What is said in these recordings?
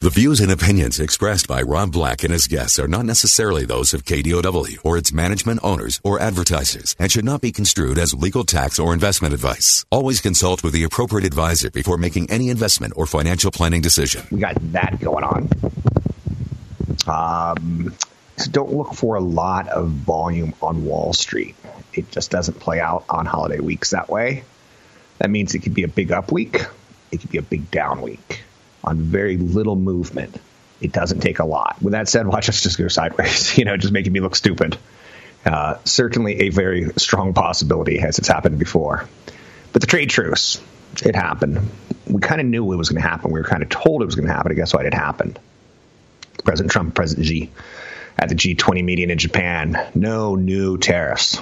The views and opinions expressed by Rob Black and his guests are not necessarily those of KDOW or its management, owners, or advertisers and should not be construed as legal, tax, or investment advice. Always consult with the appropriate advisor before making any investment or financial planning decision. We got that going on. So don't look for a lot of volume on Wall Street. It just doesn't play out on holiday weeks that way. That means it could be a big up week. It could be a big down week. On very little movement. It doesn't take a lot. With that said, watch us just go sideways, just making me look stupid. Certainly a very strong possibility, as it's happened before. But the trade truce, it happened. We kind of knew it was going to happen. We were kind of told it was going to happen. And guess what? It happened. President Trump, President Xi at the G20 meeting in Japan. No new tariffs.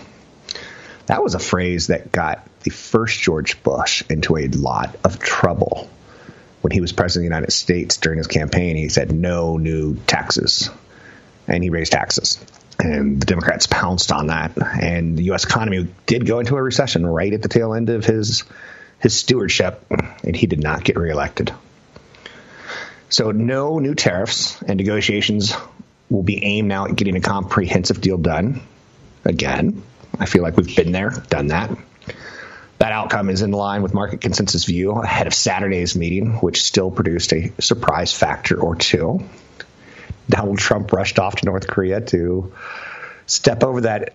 That was a phrase that got the first George Bush into a lot of trouble. When he was president of the United States during his campaign, he said no new taxes, and he raised taxes. And the Democrats pounced on that, and the U.S. economy did go into a recession right at the tail end of his stewardship, and he did not get reelected. So no new tariffs, and negotiations will be aimed now at getting a comprehensive deal done. Again, I feel like we've been there, done that. That outcome is in line with market consensus view ahead of Saturday's meeting, which still produced a surprise factor or two. Donald Trump rushed off to North Korea to step over that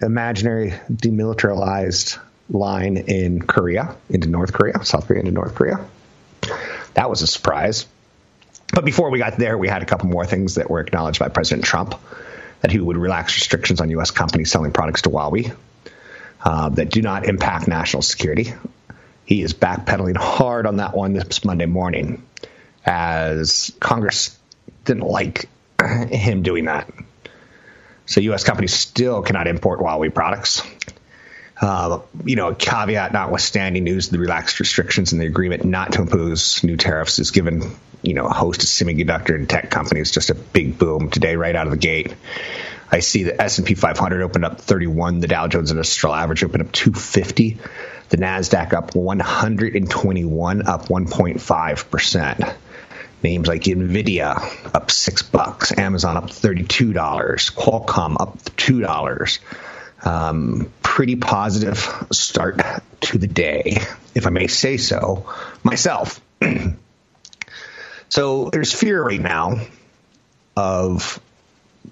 imaginary demilitarized line in Korea, into North Korea, South Korea into North Korea. That was a surprise. But before we got there, we had a couple more things that were acknowledged by President Trump, that he would relax restrictions on U.S. companies selling products to Huawei. That do not impact national security. He is backpedaling hard on that one this Monday morning, as Congress didn't like him doing that. So U.S. companies still cannot import Huawei products. Caveat notwithstanding, news of the relaxed restrictions and the agreement not to impose new tariffs is given, a host of semiconductor and tech companies just a big boom today right out of the gate. I see the S&P 500 opened up 31. The Dow Jones Industrial Average opened up 250. The NASDAQ up 121, up 1.5%. Names like Nvidia up $6. Amazon up $32. Qualcomm up $2. Pretty positive start to the day, if I may say so myself. So there's fear right now of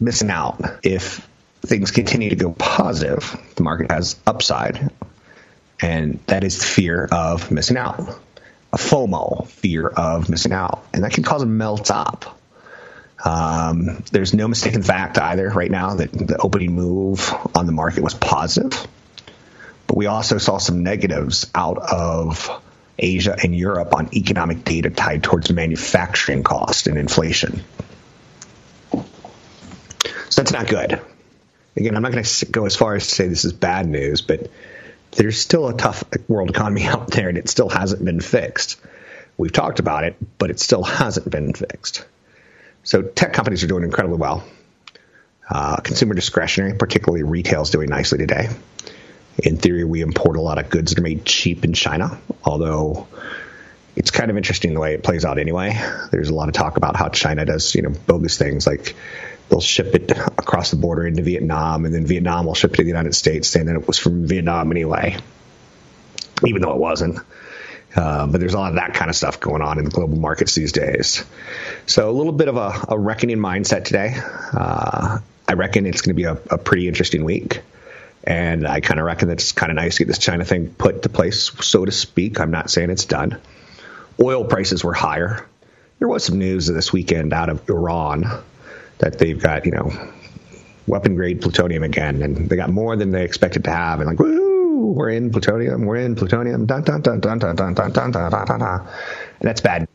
missing out. If things continue to go positive, the market has upside, and that is the fear of missing out, a FOMO, fear of missing out, and that can cause a melt up. There's no mistaken fact either right now that the opening move on the market was positive, but we also saw some negatives out of Asia and Europe on economic data tied towards manufacturing cost and inflation. So that's not good. Again, I'm not going to go as far as to say this is bad news, but there's still a tough world economy out there, and it still hasn't been fixed. We've talked about it, but it still hasn't been fixed. So tech companies are doing incredibly well. Consumer discretionary, particularly retail, is doing nicely today. In theory, we import a lot of goods that are made cheap in China, although it's kind of interesting the way it plays out anyway. There's a lot of talk about how China does, bogus things like they'll ship it across the border into Vietnam, and then Vietnam will ship it to the United States, saying that it was from Vietnam anyway, even though it wasn't. But there's a lot of that kind of stuff going on in the global markets these days. So a little bit of a reckoning mindset today. I reckon it's going to be a pretty interesting week. And I kind of reckon that it's kind of nice to get this China thing put to place, so to speak. I'm not saying it's done. Oil prices were higher. There was some news this weekend out of Iran that they've got, weapon-grade plutonium again, and they got more than they expected to have, and like, woo, we're in plutonium, dun, dun, dun, dun, dun, dun, dun, dun, dun, dun, dun, dun, dun, dun. And that's bad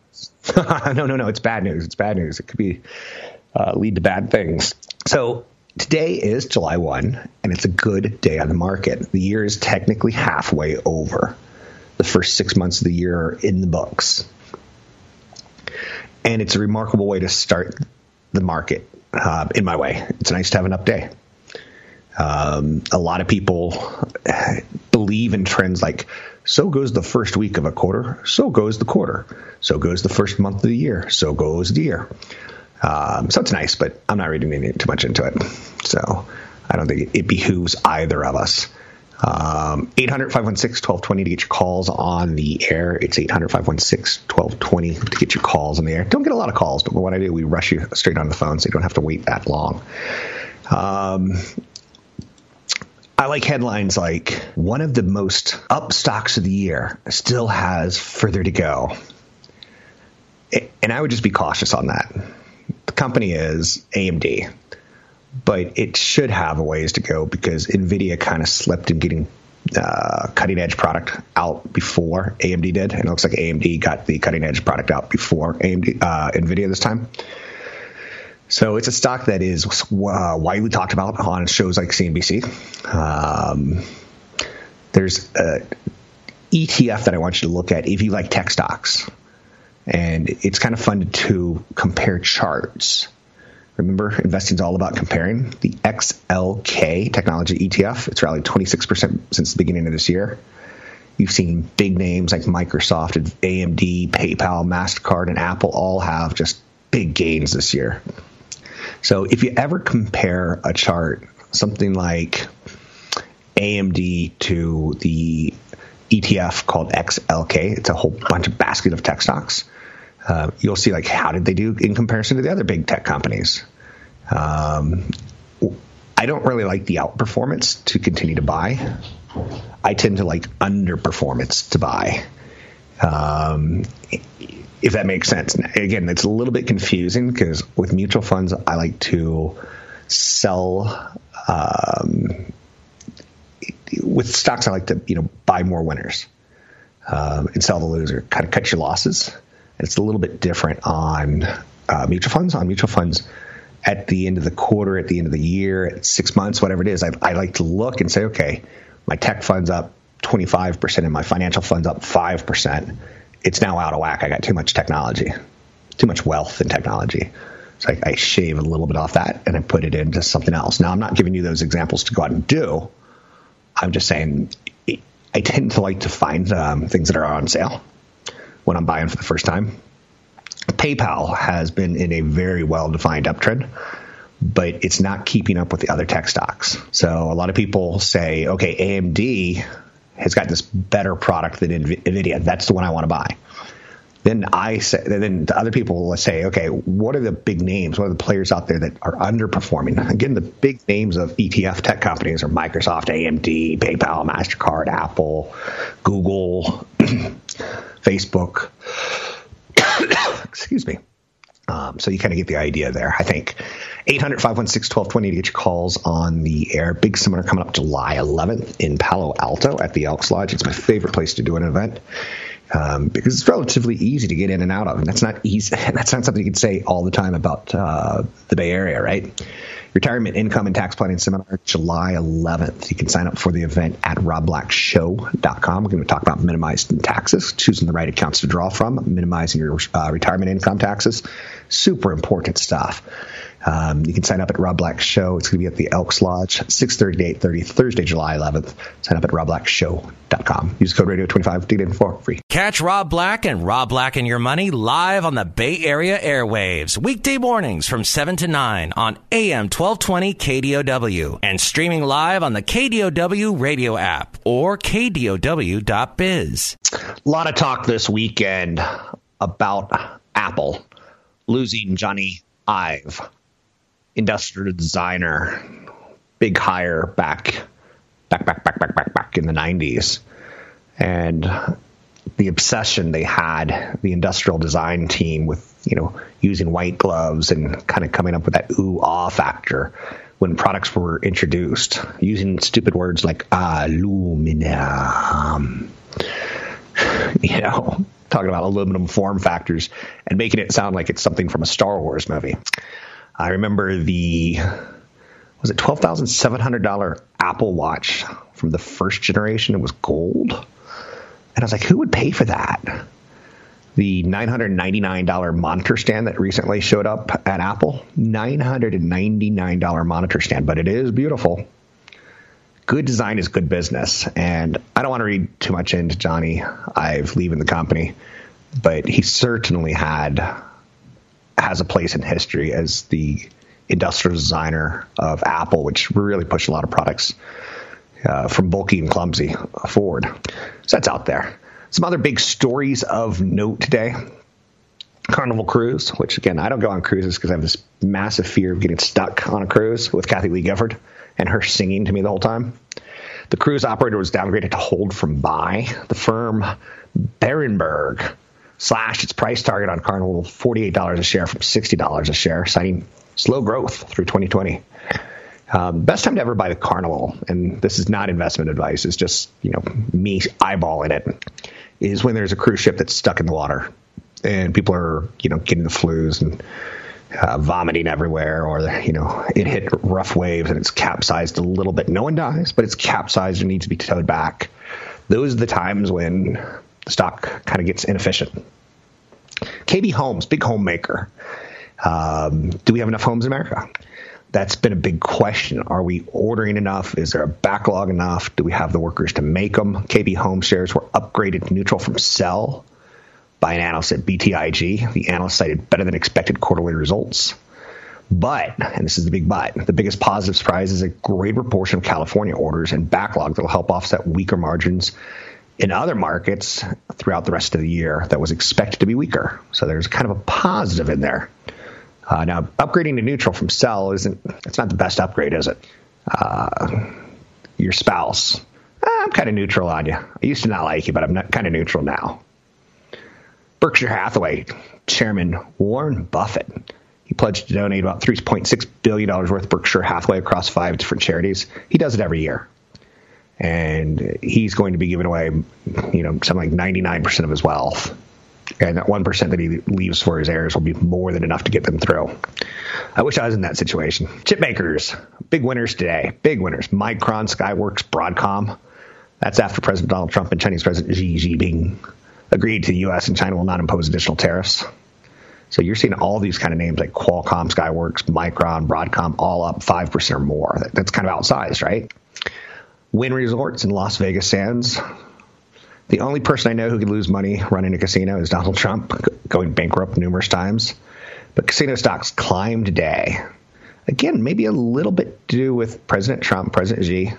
No. It's bad news. It's bad news. It could be lead to bad things. So today is July 1, and it's a good day on the market. The year is technically halfway over. The first 6 months of the year are in the books. And it's a remarkable way to start the market, in my way. It's nice to have an up day. A lot of people believe in trends like, so goes the first week of a quarter, so goes the quarter, so goes the first month of the year, so goes the year. So it's nice, but I'm not reading too much into it. So I don't think it behooves either of us. 800-516-1220 to get your calls on the air. It's 800-516-1220 to get your calls on the air. Don't get a lot of calls, but what I do, we rush you straight on the phone so you don't have to wait that long. I like headlines like, one of the most up stocks of the year still has further to go. And I would just be cautious on that. The company is AMD, but it should have a ways to go because Nvidia kind of slipped in getting cutting-edge product out before AMD did. And it looks like AMD got the cutting-edge product out before Nvidia this time. So it's a stock that is widely talked about on shows like CNBC. There's an ETF that I want you to look at if you like tech stocks. And it's kind of fun to compare charts. Remember, investing is all about comparing. The XLK technology ETF, it's rallied 26% since the beginning of this year. You've seen big names like Microsoft, AMD, PayPal, MasterCard, and Apple all have just big gains this year. So if you ever compare a chart, something like AMD to the ETF called XLK, it's a whole bunch of basket of tech stocks, you'll see like how did they do in comparison to the other big tech companies. I don't really like the outperformance to continue to buy. I tend to like underperformance to buy. If that makes sense. Again, it's a little bit confusing because with mutual funds, I like to sell. With stocks, I like to buy more winners and sell the loser. Kind of cut your losses. And it's a little bit different on mutual funds. On mutual funds, at the end of the quarter, at the end of the year, at 6 months, whatever it is, I like to look and say, okay, my tech fund's up 25% and my financial fund's up 5%. It's now out of whack. I got too much technology, too much wealth in technology. So I shave a little bit off that and I put it into something else. Now, I'm not giving you those examples to go out and do. I'm just saying I tend to like to find things that are on sale when I'm buying for the first time. PayPal has been in a very well-defined uptrend, but it's not keeping up with the other tech stocks. So a lot of people say, okay, AMD has got this better product than Nvidia. That's the one I want to buy. Then I say, then the other people will say, okay, what are the big names? What are the players out there that are underperforming? Again, the big names of ETF tech companies are Microsoft, AMD, PayPal, MasterCard, Apple, Google, Facebook. Excuse me. So you kind of get the idea there, I think. 800-516-1220 to get your calls on the air. Big seminar coming up July 11th in Palo Alto at the Elks Lodge. It's my favorite place to do an event because it's relatively easy to get in and out of. And that's not easy. That's not something you can say all the time about the Bay Area, right? Retirement Income and Tax Planning Seminar, July 11th. You can sign up for the event at RobBlackShow.com. We're going to talk about minimizing taxes, choosing the right accounts to draw from, minimizing your retirement income taxes. Super important stuff. You can sign up at Rob Black Show. It's going to be at the Elks Lodge, 6:30 to 8:30, Thursday, July 11th. Sign up at RobBlackShow.com. Use code radio25 to get in for free. Catch Rob Black and Rob Black and Your Money live on the Bay Area airwaves, weekday mornings from 7 to 9 on AM 1220 KDOW and streaming live on the KDOW radio app or KDOW.biz. A lot of talk this weekend about Apple losing Johnny Ive. Industrial designer, big hire back in the 90s. And the obsession they had, the industrial design team with, using white gloves and kind of coming up with that ooh-ah factor when products were introduced, using stupid words like aluminum. talking about aluminum form factors and making it sound like it's something from a Star Wars movie. I remember the, was it $12,700 Apple Watch from the first generation? It was gold. And I was like, who would pay for that? The $999 monitor stand that recently showed up at Apple, $999 monitor stand, but it is beautiful. Good design is good business, and I don't want to read too much into Johnny Ive leaving the company, but he certainly has a place in history as the industrial designer of Apple, which really pushed a lot of products from bulky and clumsy forward. So that's out there. Some other big stories of note today. Carnival Cruise, which, again, I don't go on cruises because I have this massive fear of getting stuck on a cruise with Kathy Lee Gifford and her singing to me the whole time. The cruise operator was downgraded to hold from buy. The firm Berenberg slashed its price target on Carnival to $48 a share from $60 a share, citing slow growth through 2020. Best time to ever buy the Carnival, and this is not investment advice, it's just, me eyeballing it, is when there's a cruise ship that's stuck in the water and people are, getting the flus and vomiting everywhere, or, it hit rough waves and it's capsized a little bit. No one dies, but it's capsized and needs to be towed back. Those are the times when the stock kind of gets inefficient. KB Homes, big homemaker. Do we have enough homes in America? That's been a big question. Are we ordering enough? Is there a backlog enough? Do we have the workers to make them? KB Home shares were upgraded to neutral from sell by an analyst at BTIG. The analyst cited better than expected quarterly results. But, and this is the big but, the biggest positive surprise is a greater proportion of California orders and backlog that will help offset weaker margins in other markets throughout the rest of the year that was expected to be weaker. So there's kind of a positive in there. Now, upgrading to neutral from sell it's not the best upgrade, is it? Your spouse, I'm kind of neutral on you. I used to not like you, but I'm kind of neutral now. Berkshire Hathaway Chairman Warren Buffett, he pledged to donate about $3.6 billion worth of Berkshire Hathaway across 5 different charities. He does it every year. And he's going to be giving away, something like 99% of his wealth. And that 1% that he leaves for his heirs will be more than enough to get them through. I wish I was in that situation. Chip makers, big winners today. Big winners. Micron, Skyworks, Broadcom. That's after President Donald Trump and Chinese President Xi Jinping agreed to the U.S. and China will not impose additional tariffs. So you're seeing all these kind of names like Qualcomm, Skyworks, Micron, Broadcom, all up 5% or more. That's kind of outsized, right? Wynn Resorts in Las Vegas Sands. The only person I know who could lose money running a casino is Donald Trump, going bankrupt numerous times. But casino stocks climbed today. Again, maybe a little bit to do with President Trump, President Xi.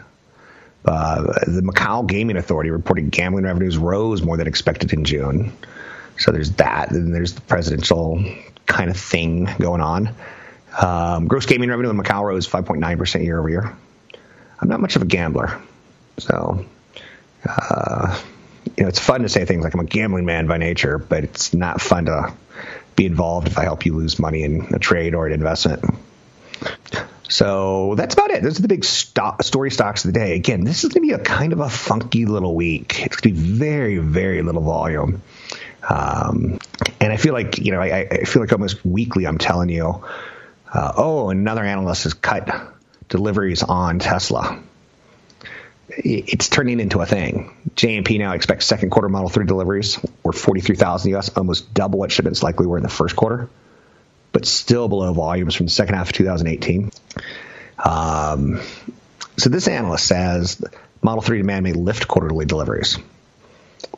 The Macau Gaming Authority reported gambling revenues rose more than expected in June. So there's that. And there's the presidential kind of thing going on. Gross gaming revenue in Macau rose 5.9% year over year. I'm not much of a gambler. So... it's fun to say things like I'm a gambling man by nature, but it's not fun to be involved if I help you lose money in a trade or an investment. So that's about it. Those are the big story stocks of the day. Again, this is going to be a kind of a funky little week. It's going to be very, very little volume. And I feel like, I feel like almost weekly I'm telling you, another analyst has cut deliveries on Tesla. It's turning into a thing. JMP now expects second quarter Model 3 deliveries were 43,000 U.S., almost double what shipments likely were in the first quarter, but still below volumes from the second half of 2018. So this analyst says Model 3 demand may lift quarterly deliveries.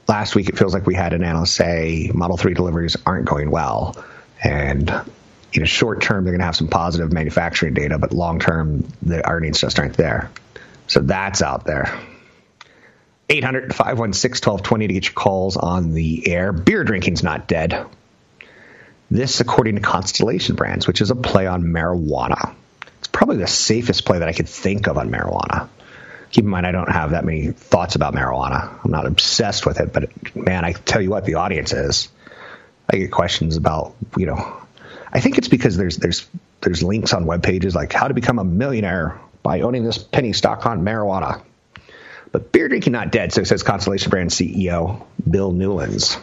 Last week, it feels like we had an analyst say Model 3 deliveries aren't going well. And in a short term, they're going to have some positive manufacturing data, but long term, the earnings just aren't there. So that's out there. 800-516-1220 to get your calls on the air. Beer drinking's not dead. This, according to Constellation Brands, which is a play on marijuana. It's probably the safest play that I could think of on marijuana. Keep in mind, I don't have that many thoughts about marijuana. I'm not obsessed with it, but man, I tell you what, the audience is. I get questions about, I think it's because there's links on web pages like how to become a millionaire by owning this penny stock on marijuana. But beer drinking not dead, so says Constellation Brands CEO Bill Newlands.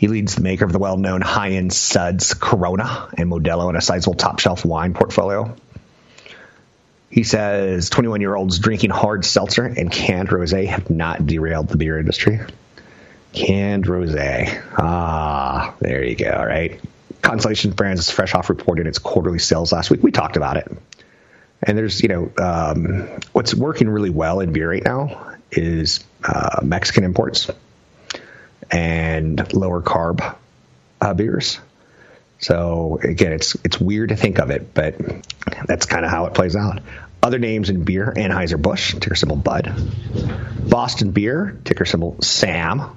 He leads the maker of the well-known high-end suds Corona and Modelo and a sizable top-shelf wine portfolio. He says 21-year-olds drinking hard seltzer and canned rosé have not derailed the beer industry. Canned rosé. Ah, there you go, right? Constellation Brands is fresh off reporting its quarterly sales last week. We talked about it. And there's, you know, what's working really well in beer right now is Mexican imports and lower carb beers. So again, it's weird to think of it, but that's kind of how it plays out. Other names in beer: Anheuser-Busch, ticker symbol Bud; Boston Beer, ticker symbol SAM;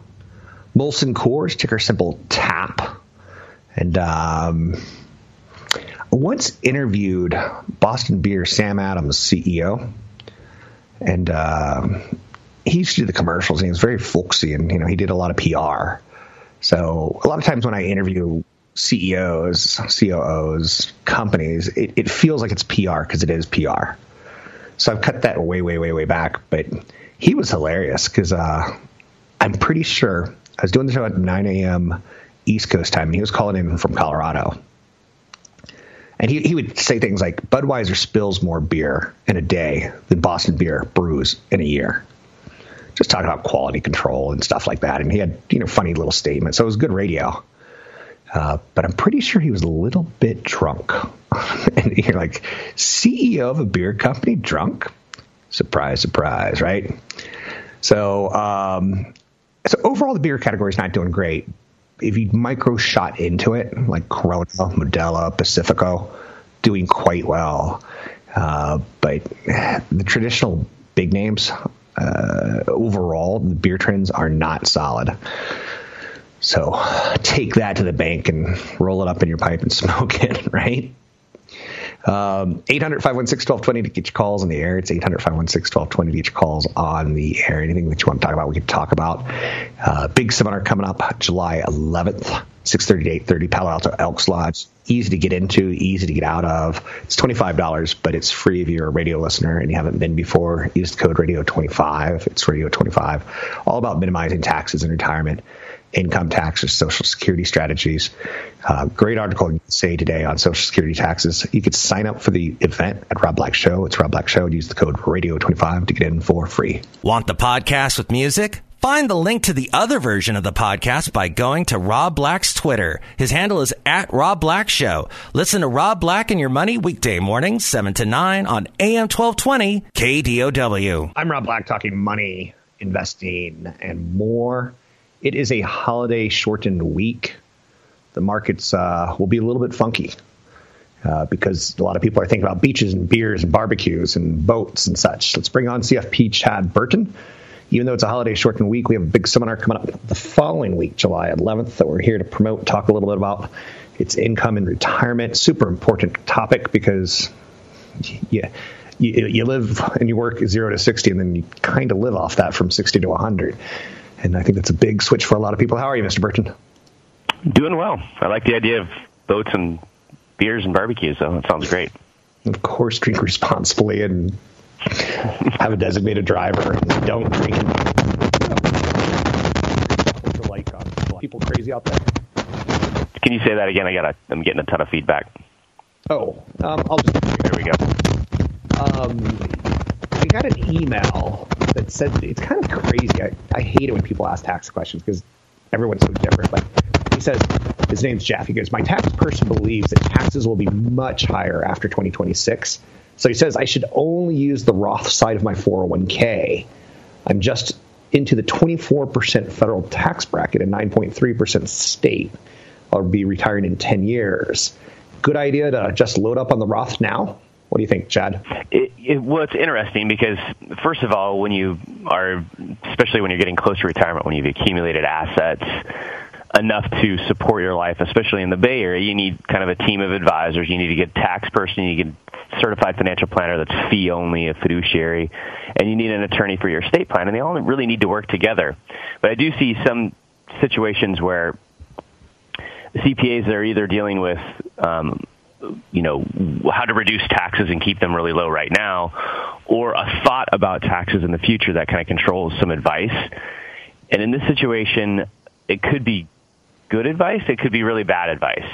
Molson Coors, ticker symbol TAP. And once interviewed Boston Beer Sam Adams, CEO, and he used to do the commercials, and he was very folksy, and you know, he did a lot of PR. So a lot of times when I interview CEOs, COOs, companies, it feels like it's PR because it is PR. So I've cut that way back. But he was hilarious because I'm pretty sure I was doing the show at 9 a.m. East Coast time, and he was calling in from Colorado. And he would say things like, Budweiser spills more beer in a day than Boston Beer brews in a year. Just talking about quality control and stuff like that. And he had, you know, funny little statements. So it was good radio. But I'm pretty sure he was a little bit drunk. And you're like, CEO of a beer company drunk? Surprise, surprise, right? So overall, the beer category is not doing great. If you micro shot into it, like Corona, Modelo, Pacifico, doing quite well. But the traditional big names, overall, the beer trends are not solid. So take that to the bank and roll it up in your pipe and smoke it, right? 800-516-1220 to get your calls on the air. It's 800-516-1220 to get your calls on the air. Anything that you want to talk about, we can talk about. Big seminar coming up July 11th, 6:30 to 8:30, Palo Alto Elks Lodge. Easy to get into, easy to get out of. It's $25, but it's free if you're a radio listener and you haven't been before. Use code radio25. It's radio25. All about minimizing taxes in retirement, income taxes, Social Security strategies. Great article in Say Today on Social Security taxes. You could sign up for the event at Rob Black Show. It's Rob Black Show. Use the code radio25 to get in for free. Want the podcast with music? Find the link to the other version of the podcast by going to Rob Black's Twitter. His handle is @RobBlackShow. Listen to Rob Black and Your Money weekday mornings, 7 to 9 on AM 1220 KDOW. I'm Rob Black, talking money, investing, and more. It is a holiday-shortened week. The markets will be a little bit funky because a lot of people are thinking about beaches and beers and barbecues and boats and such. Let's bring on CFP Chad Burton. Even though it's a holiday-shortened week, we have a big seminar coming up the following week, July 11th, that we're here to promote, talk a little bit about. It's income and retirement, super important topic because you live and you work 0 to 60, and then you kind of live off that from 60 to 100. And I think that's a big switch for a lot of people. How are you, Mr. Burton? Doing well. I like the idea of boats and beers and barbecues, though. That sounds great. Of course, drink responsibly and have a designated driver. And don't drink. People crazy out there. Can you say that again? I'm getting a ton of feedback. Oh, I'll just. There we go. I got an email that said, it's kind of crazy. I hate it when people ask tax questions because everyone's so different. But he says, his name's Jeff. He goes, my tax person believes that taxes will be much higher after 2026. So he says, I should only use the Roth side of my 401k. I'm just into the 24% federal tax bracket and 9.3% state. I'll be retiring in 10 years. Good idea to just load up on the Roth now? What do you think, Chad? Well, it's interesting because, first of all, when you are, especially when you're getting close to retirement, when you've accumulated assets enough to support your life, especially in the Bay Area, you need kind of a team of advisors. You need to get a tax person. You need a certified financial planner that's fee-only, a fiduciary, and you need an attorney for your estate plan, and they all really need to work together. But I do see some situations where CPAs are either dealing with you know, how to reduce taxes and keep them really low right now, or a thought about taxes in the future that kind of controls some advice. And in this situation, it could be good advice. It could be really bad advice.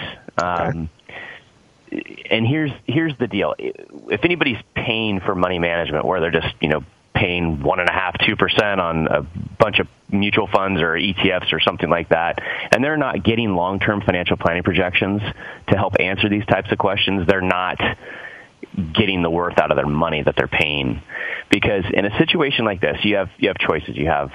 And here's the deal. If anybody's paying for money management where they're just, paying 1.5%, 2% on a bunch of mutual funds or ETFs or something like that, and they're not getting long-term financial planning projections to help answer these types of questions, they're not getting the worth out of their money that they're paying. Because in a situation like this, you have choices. You have,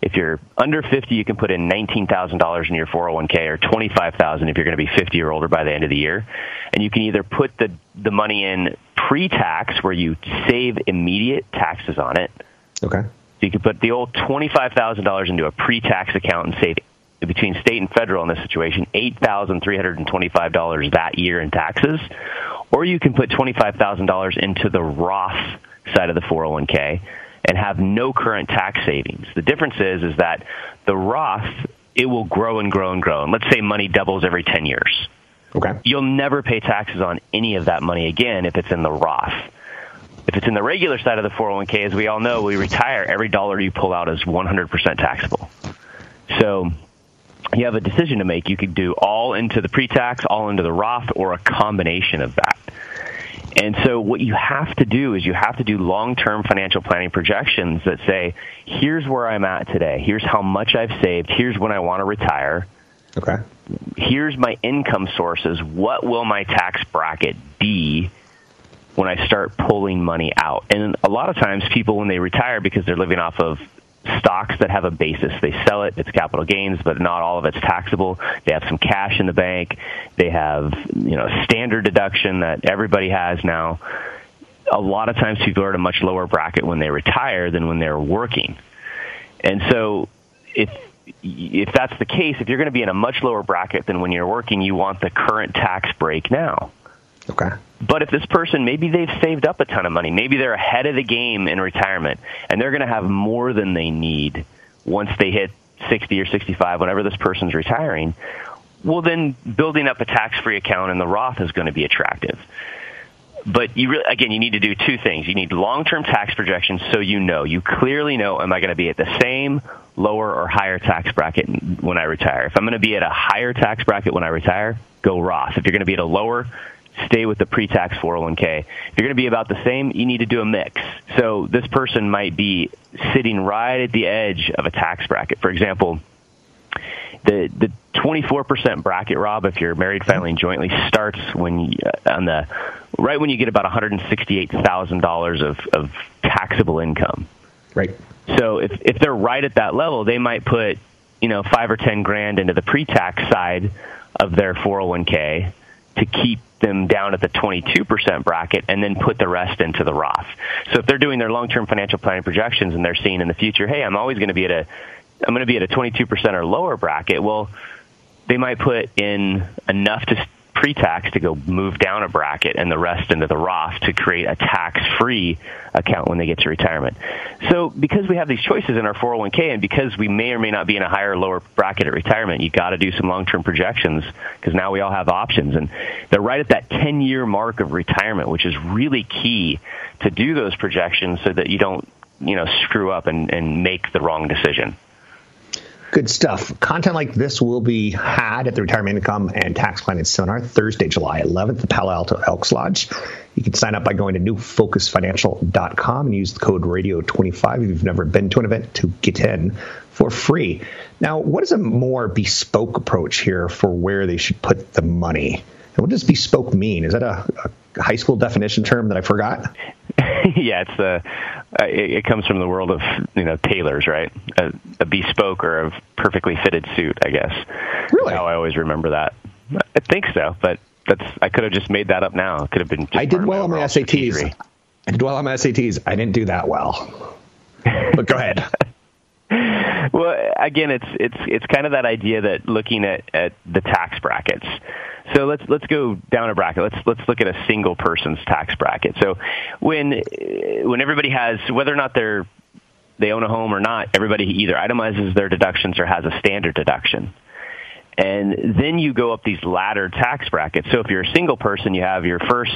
if you're under 50, you can put in $19,000 in your 401k or $25,000 if you're going to be 50 or older by the end of the year. And you can either put the money in pre-tax where you save immediate taxes on it. Okay. So you can put the old $25,000 into a pre-tax account and save, between state and federal in this situation, $8,325 that year in taxes. Or you can put $25,000 into the Roth side of the 401k and have no current tax savings. The difference is that the Roth, it will grow and grow and grow. And let's say money doubles every 10 years. Okay. You'll never pay taxes on any of that money again if it's in the Roth. If it's in the regular side of the 401k, as we all know, we retire. Every dollar you pull out is 100% taxable. So you have a decision to make. You could do all into the pre-tax, all into the Roth, or a combination of that. And so what you have to do is you have to do long-term financial planning projections that say, here's where I'm at today. Here's how much I've saved. Here's when I want to retire. Okay. Here's my income sources. What will my tax bracket be when I start pulling money out? And a lot of times people, when they retire, because they're living off of stocks that have a basis. They sell it, it's capital gains, but not all of it's taxable. They have some cash in the bank. They have, a standard deduction that everybody has now. A lot of times people are at a much lower bracket when they retire than when they're working. And so if that's the case, if you're going to be in a much lower bracket than when you're working, you want the current tax break now. Okay. But if this person, maybe they've saved up a ton of money, maybe they're ahead of the game in retirement, and they're going to have more than they need once they hit 60 or 65, whenever this person's retiring, well, then building up a tax-free account in the Roth is going to be attractive. But you need to do two things. You need long-term tax projections so you clearly know, am I going to be at the same lower or higher tax bracket when I retire? If I'm going to be at a higher tax bracket when I retire, go Roth. If you're going to be at a lower, stay with the pre-tax 401k. If you're going to be about the same, you need to do a mix. So this person might be sitting right at the edge of a tax bracket. For example, the 24% bracket, Rob, if you're married, filing and jointly, starts right when you get about $168,000 of taxable income. Right. So if they're right at that level, they might put $5,000 or $10,000 into the pre-tax side of their 401k to keep them down at the 22% bracket and then put the rest into the Roth. So if they're doing their long-term financial planning projections and they're seeing in the future, hey, I'm always going to be at a 22% or lower bracket, well, they might put in enough to pre-tax to go move down a bracket and the rest into the Roth to create a tax-free account when they get to retirement. So because we have these choices in our 401k and because we may or may not be in a higher or lower bracket at retirement, you got to do some long-term projections because now we all have options. And they're right at that 10-year mark of retirement, which is really key to do those projections so that you don't, screw up and make the wrong decision. Good stuff. Content like this will be had at the Retirement Income and Tax Planning Seminar Thursday, July 11th at Palo Alto Elks Lodge. You can sign up by going to newfocusfinancial.com and use the code radio25 if you've never been to an event to get in for free. Now, what is a more bespoke approach here for where they should put the money? And what does bespoke mean? Is that a high school definition term that I forgot? Yeah, it comes from the world of tailors, right? A bespoke or a perfectly fitted suit, I guess. Really? That's how I always remember that. I think so, but I could have just made that up now. It could have been. I did well on my SATs. I didn't do that well. But go ahead. Well, again, it's kind of that idea that looking at the tax brackets. So let's go down a bracket. Let's look at a single person's tax bracket. So when everybody has, whether or not they own a home or not, everybody either itemizes their deductions or has a standard deduction. And then you go up these ladder tax brackets. So if you're a single person, you have your first,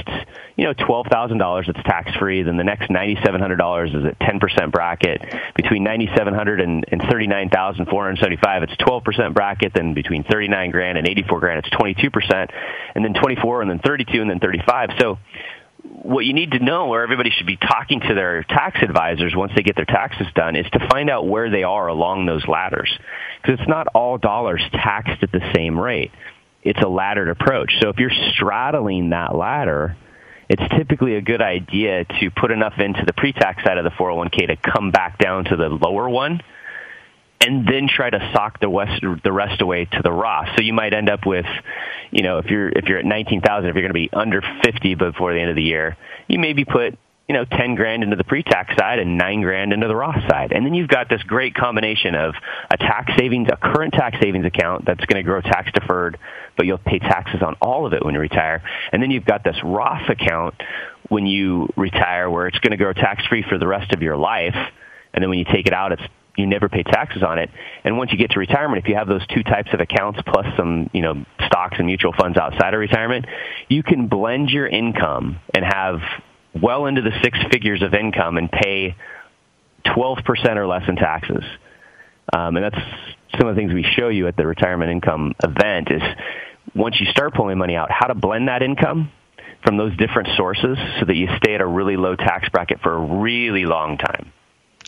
$12,000 that's tax-free. Then the next $9,700 is at 10% bracket. Between $9,700 and $39,475, it's 12% bracket. Then between $39,000 and $84,000, it's 22%. And then 24, and then 32, and then 35. So what you need to know, or everybody should be talking to their tax advisors once they get their taxes done, is to find out where they are along those ladders. Because it's not all dollars taxed at the same rate. It's a laddered approach. So if you're straddling that ladder, it's typically a good idea to put enough into the pre-tax side of the 401k to come back down to the lower one, and then try to sock the rest away to the Roth. So you might end up with, if you're at 19,000, if you're going to be under 50 before the end of the year, you maybe put, 10 grand into the pre-tax side and 9 grand into the Roth side. And then you've got this great combination of a current tax savings account that's going to grow tax deferred, but you'll pay taxes on all of it when you retire. And then you've got this Roth account when you retire where it's going to grow tax free for the rest of your life. And then when you take it out, you never pay taxes on it. And once you get to retirement, if you have those two types of accounts plus some, stocks and mutual funds outside of retirement, you can blend your income and have well into the six figures of income and pay 12% or less in taxes. And that's some of the things we show you at the retirement income event is once you start pulling money out, how to blend that income from those different sources so that you stay at a really low tax bracket for a really long time.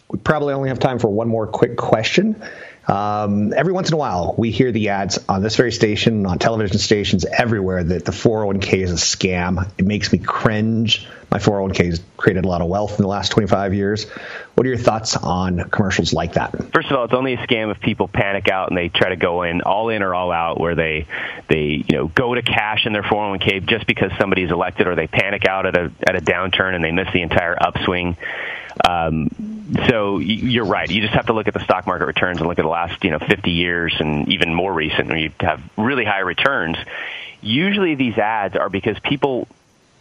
We probably only have time for one more quick question. Every once in a while, we hear the ads on this very station, on television stations everywhere, that the 401k is a scam. It makes me cringe. My 401k has created a lot of wealth in the last 25 years. What are your thoughts on commercials like that? First of all, it's only a scam if people panic out and they try to go in all in or all out, where they go to cash in their 401k just because somebody's elected, or they panic out at a downturn and they miss the entire upswing. So you're right. You just have to look at the stock market returns and look at the last 50 years and even more recent when you have really high returns. Usually these ads are because people,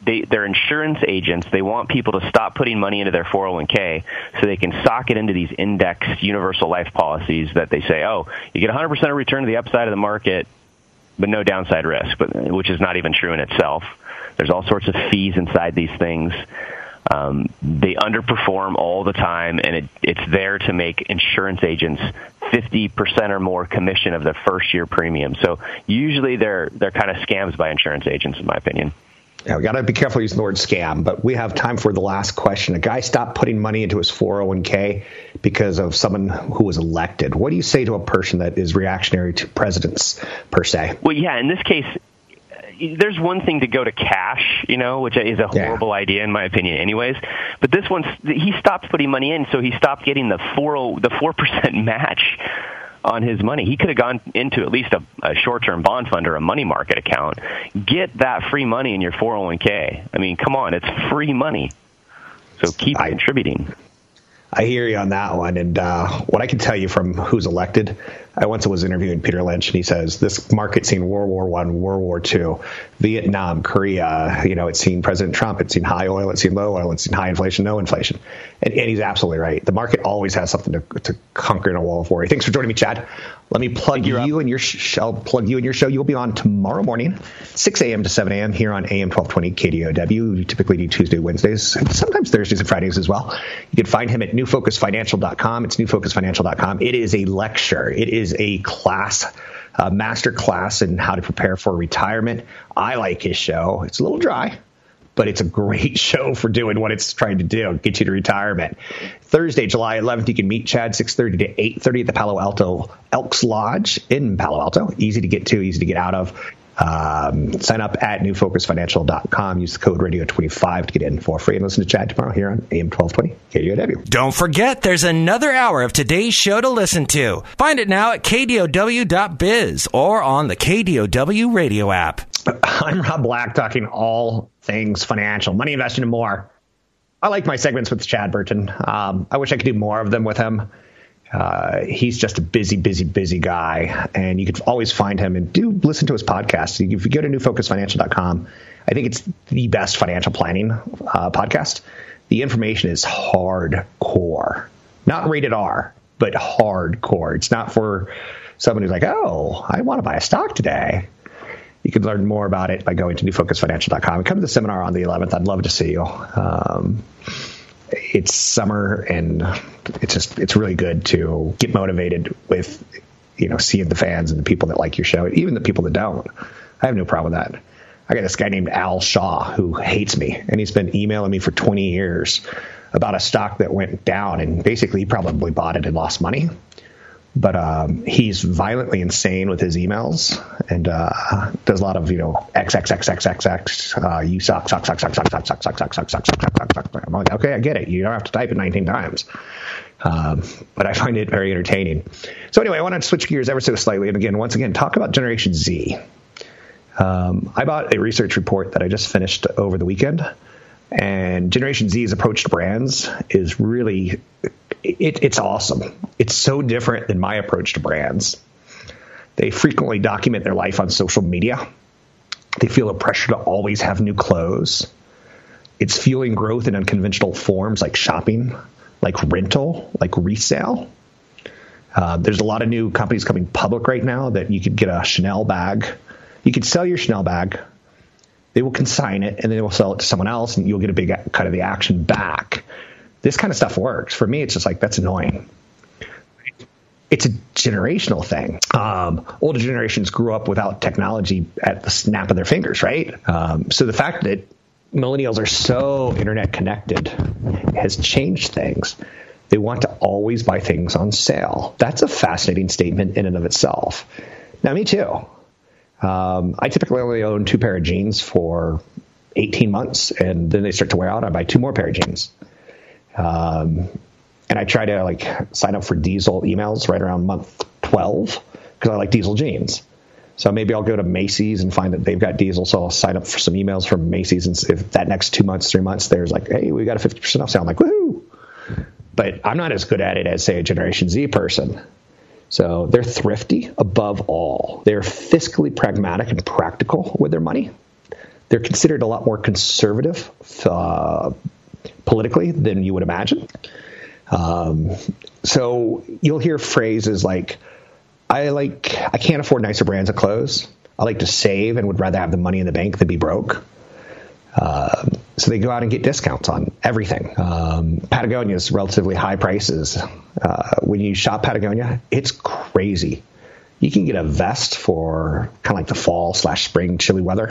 they're insurance agents. They want people to stop putting money into their 401k so they can sock it into these indexed universal life policies that they say, oh, you get 100% return to the upside of the market, but no downside risk, which is not even true in itself. There's all sorts of fees inside these things. They underperform all the time, and it's there to make insurance agents 50% or more commission of their first-year premium. So usually they're kind of scams by insurance agents, in my opinion. Yeah, we got to be careful using the word scam, but we have time for the last question. A guy stopped putting money into his 401k because of someone who was elected. What do you say to a person that is reactionary to presidents, per se? Well, yeah, in this case, there's one thing to go to cash, which is a horrible idea in my opinion anyways. But this one, he stopped putting money in, so he stopped getting the 4% match on his money. He could have gone into at least a short-term bond fund or a money market account. Get that free money in your 401k. I mean, come on, it's free money. So keep contributing. I hear you on that one. And what I can tell you from who's elected, I once was interviewing Peter Lynch, and he says, this market's seen World War I, World War II, Vietnam, Korea. It's seen President Trump. It's seen high oil. It's seen low oil. It's seen high inflation, no inflation. And he's absolutely right. The market always has something to conquer in a wall of worry. Thanks for joining me, Chad. Let me plug I'll plug you and your show. You'll be on tomorrow morning, 6 a.m. to 7 a.m. here on AM 1220 KDOW. We typically do Tuesday, Wednesdays, and sometimes Thursdays and Fridays as well. You can find him at newfocusfinancial.com. It's newfocusfinancial.com. It is a lecture. It is a class, a master class in how to prepare for retirement. I like his show. It's a little dry, but it's a great show for doing what it's trying to do, get you to retirement. Thursday, July 11th, you can meet Chad 6:30 to 8:30 at the Palo Alto Elks Lodge in Palo Alto. Easy to get to, easy to get out of. Sign up at newfocusfinancial.com. Use the code radio25 to get in for free, and listen to Chad tomorrow here on AM 1220 KDOW. Don't forget, there's another hour of today's show to listen to. Find it now at kdow.biz or on the KDOW radio app. I'm Rob Black, talking all things financial, money, investing, and more. I like my segments with Chad Burton. I wish I could do more of them with him. He's just a busy, busy, busy guy, and you can always find him and do listen to his podcast. If you go to newfocusfinancial.com, I think it's the best financial planning podcast. The information is hardcore, not rated R, but hardcore. It's not for somebody's like, oh, I want to buy a stock today, you can learn more about it by going to newfocusfinancial.com. Come to the seminar on the 11th. I'd love to see you. It's summer, and it's really good to get motivated with, seeing the fans and the people that like your show, even the people that don't. I have no problem with that. I got this guy named Al Shaw who hates me, and he's been emailing me for 20 years about a stock that went down, and basically he probably bought it and lost money. But he's violently insane with his emails, and does a lot of XXXXXX. You suck, suck, suck, suck, suck, suck, suck, suck, suck, suck, suck, suck, suck, suck. I'm like, okay, I get it. You don't have to type it 19 times, but I find it very entertaining. So anyway, I want to switch gears ever so slightly, and once again, talk about Generation Z. I bought a research report that I just finished over the weekend, and Generation Z's approach to brands is really. It's awesome. It's so different than my approach to brands. They frequently document their life on social media. They feel a pressure to always have new clothes. It's fueling growth in unconventional forms like shopping, like rental, like resale. There's a lot of new companies coming public right now that you could get a Chanel bag. You could sell your Chanel bag. They will consign it, and they will sell it to someone else, and you'll get a big cut of the action back. This kind of stuff works. For me, it's just like, that's annoying. It's a generational thing. Older generations grew up without technology at the snap of their fingers, right? So the fact that millennials are so internet connected has changed things. They want to always buy things on sale. That's a fascinating statement in and of itself. Now, me too. I typically only own two pair of jeans for 18 months, and then they start to wear out. I buy two more pair of jeans. And I try to sign up for Diesel emails right around month 12 because I like Diesel jeans. So maybe I'll go to Macy's and find that they've got Diesel. So I'll sign up for some emails from Macy's, and if that next 2 months, 3 months, there's hey, we got a 50% off sale. I'm like, woohoo! But I'm not as good at it as, say, a Generation Z person. So they're thrifty above all. They're fiscally pragmatic and practical with their money. They're considered a lot more conservative, politically than you would imagine. So you'll hear phrases like, I can't afford nicer brands of clothes. I like to save and would rather have the money in the bank than be broke. So they go out and get discounts on everything. Patagonia's relatively high prices. When you shop Patagonia, it's crazy. You can get a vest for the fall/spring chilly weather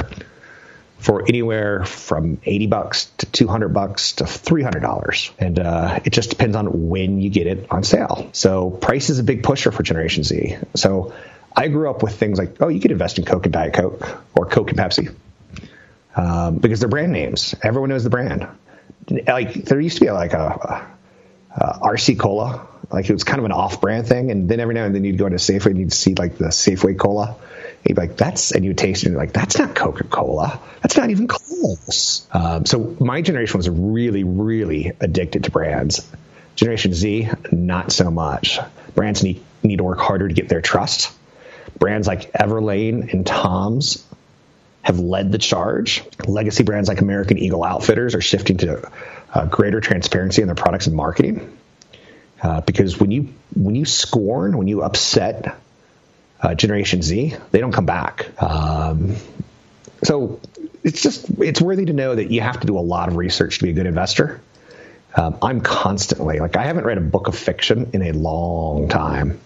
for anywhere from $80 to $200 to $300. And it just depends on when you get it on sale. So price is a big pusher for Generation Z. So I grew up with things like, you could invest in Coke and Diet Coke or Coke and Pepsi because they're brand names. Everyone knows the brand. There used to be a RC Cola. It was kind of an off-brand thing. And then every now and then you'd go into Safeway and you'd see the Safeway Cola. You'd be and you would taste it and you're that's not Coca-Cola. That's not even close. So my generation was really, really addicted to brands. Generation Z, not so much. Brands need to work harder to get their trust. Brands like Everlane and Tom's have led the charge. Legacy brands like American Eagle Outfitters are shifting to greater transparency in their products and marketing. Because when you scorn, when you upset Generation Z, they don't come back. So it's worthy to know that you have to do a lot of research to be a good investor. I'm constantly, I haven't read a book of fiction in a long time.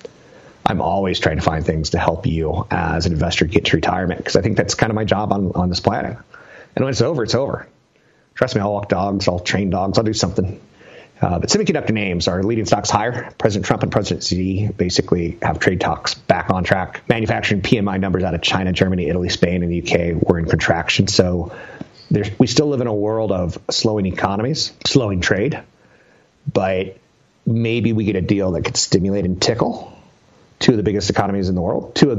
I'm always trying to find things to help you as an investor get to retirement, because I think that's kind of my job on this planet. And when it's over, it's over. Trust me, I'll walk dogs, I'll train dogs, I'll do something. But semiconductor names are leading stocks higher. President Trump and President Xi basically have trade talks back on track. Manufacturing PMI numbers out of China, Germany, Italy, Spain, and the UK were in contraction. So we still live in a world of slowing economies, slowing trade. But maybe we get a deal that could stimulate and tickle two of the biggest economies in the world. They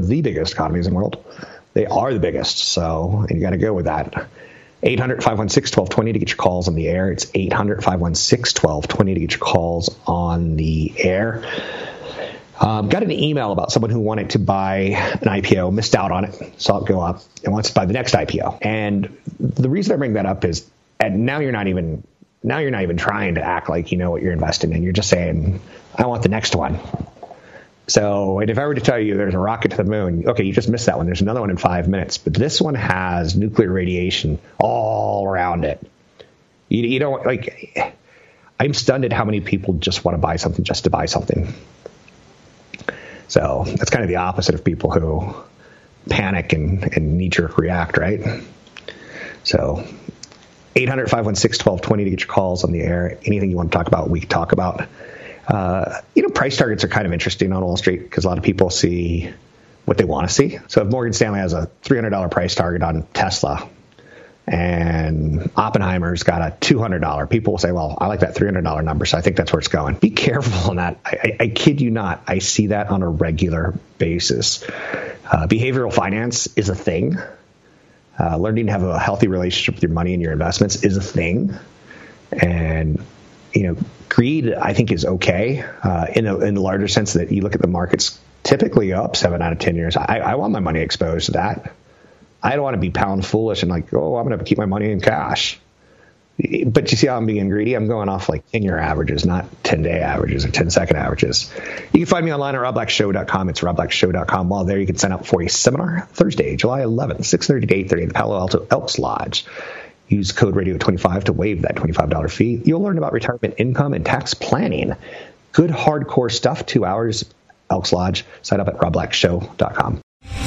are the biggest, so you got to go with that. 800-516-1220 to get your calls on the air. It's 800-516-1220 to get your calls on the air. Got an email about someone who wanted to buy an IPO, missed out on it, saw it go up, and wants to buy the next IPO. And the reason I bring that up is, and now you're not even trying to act like you know what you're investing in. You're just saying, I want the next one. So, and if I were to tell you there's a rocket to the moon, okay, you just missed that one. There's another one in 5 minutes. But this one has nuclear radiation all around it. You don't, like, I'm stunned at how many people just want to buy something just to buy something. So that's kind of the opposite of people who panic and knee-jerk react, right? So 800-516-1220 to get your calls on the air. Anything you want to talk about, we can talk about. Price targets are kind of interesting on Wall Street because a lot of people see what they want to see. So if Morgan Stanley has a $300 price target on Tesla and Oppenheimer's got a $200, people will say, well, I like that $300 number, so I think that's where it's going. Be careful on that. I kid you not. I see that on a regular basis. Behavioral finance is a thing. Learning to have a healthy relationship with your money and your investments is a thing. And greed, I think, is okay in the larger sense that you look at the markets typically up 7 out of 10 years. I want my money exposed to that. I don't want to be pound foolish and like, oh, I'm going to keep my money in cash. But you see how I'm being greedy? I'm going off like 10-year averages, not 10-day averages or 10-second averages. You can find me online at RobBlackShow.com. It's RobBlackShow.com. While there, you can sign up for a seminar Thursday, July 11th, 6:30 to 8:30 at the Palo Alto Elks Lodge. Use code radio25 to waive that $25 fee. You'll learn about retirement income and tax planning. Good hardcore stuff, 2 hours, Elks Lodge. Sign up at robblackshow.com.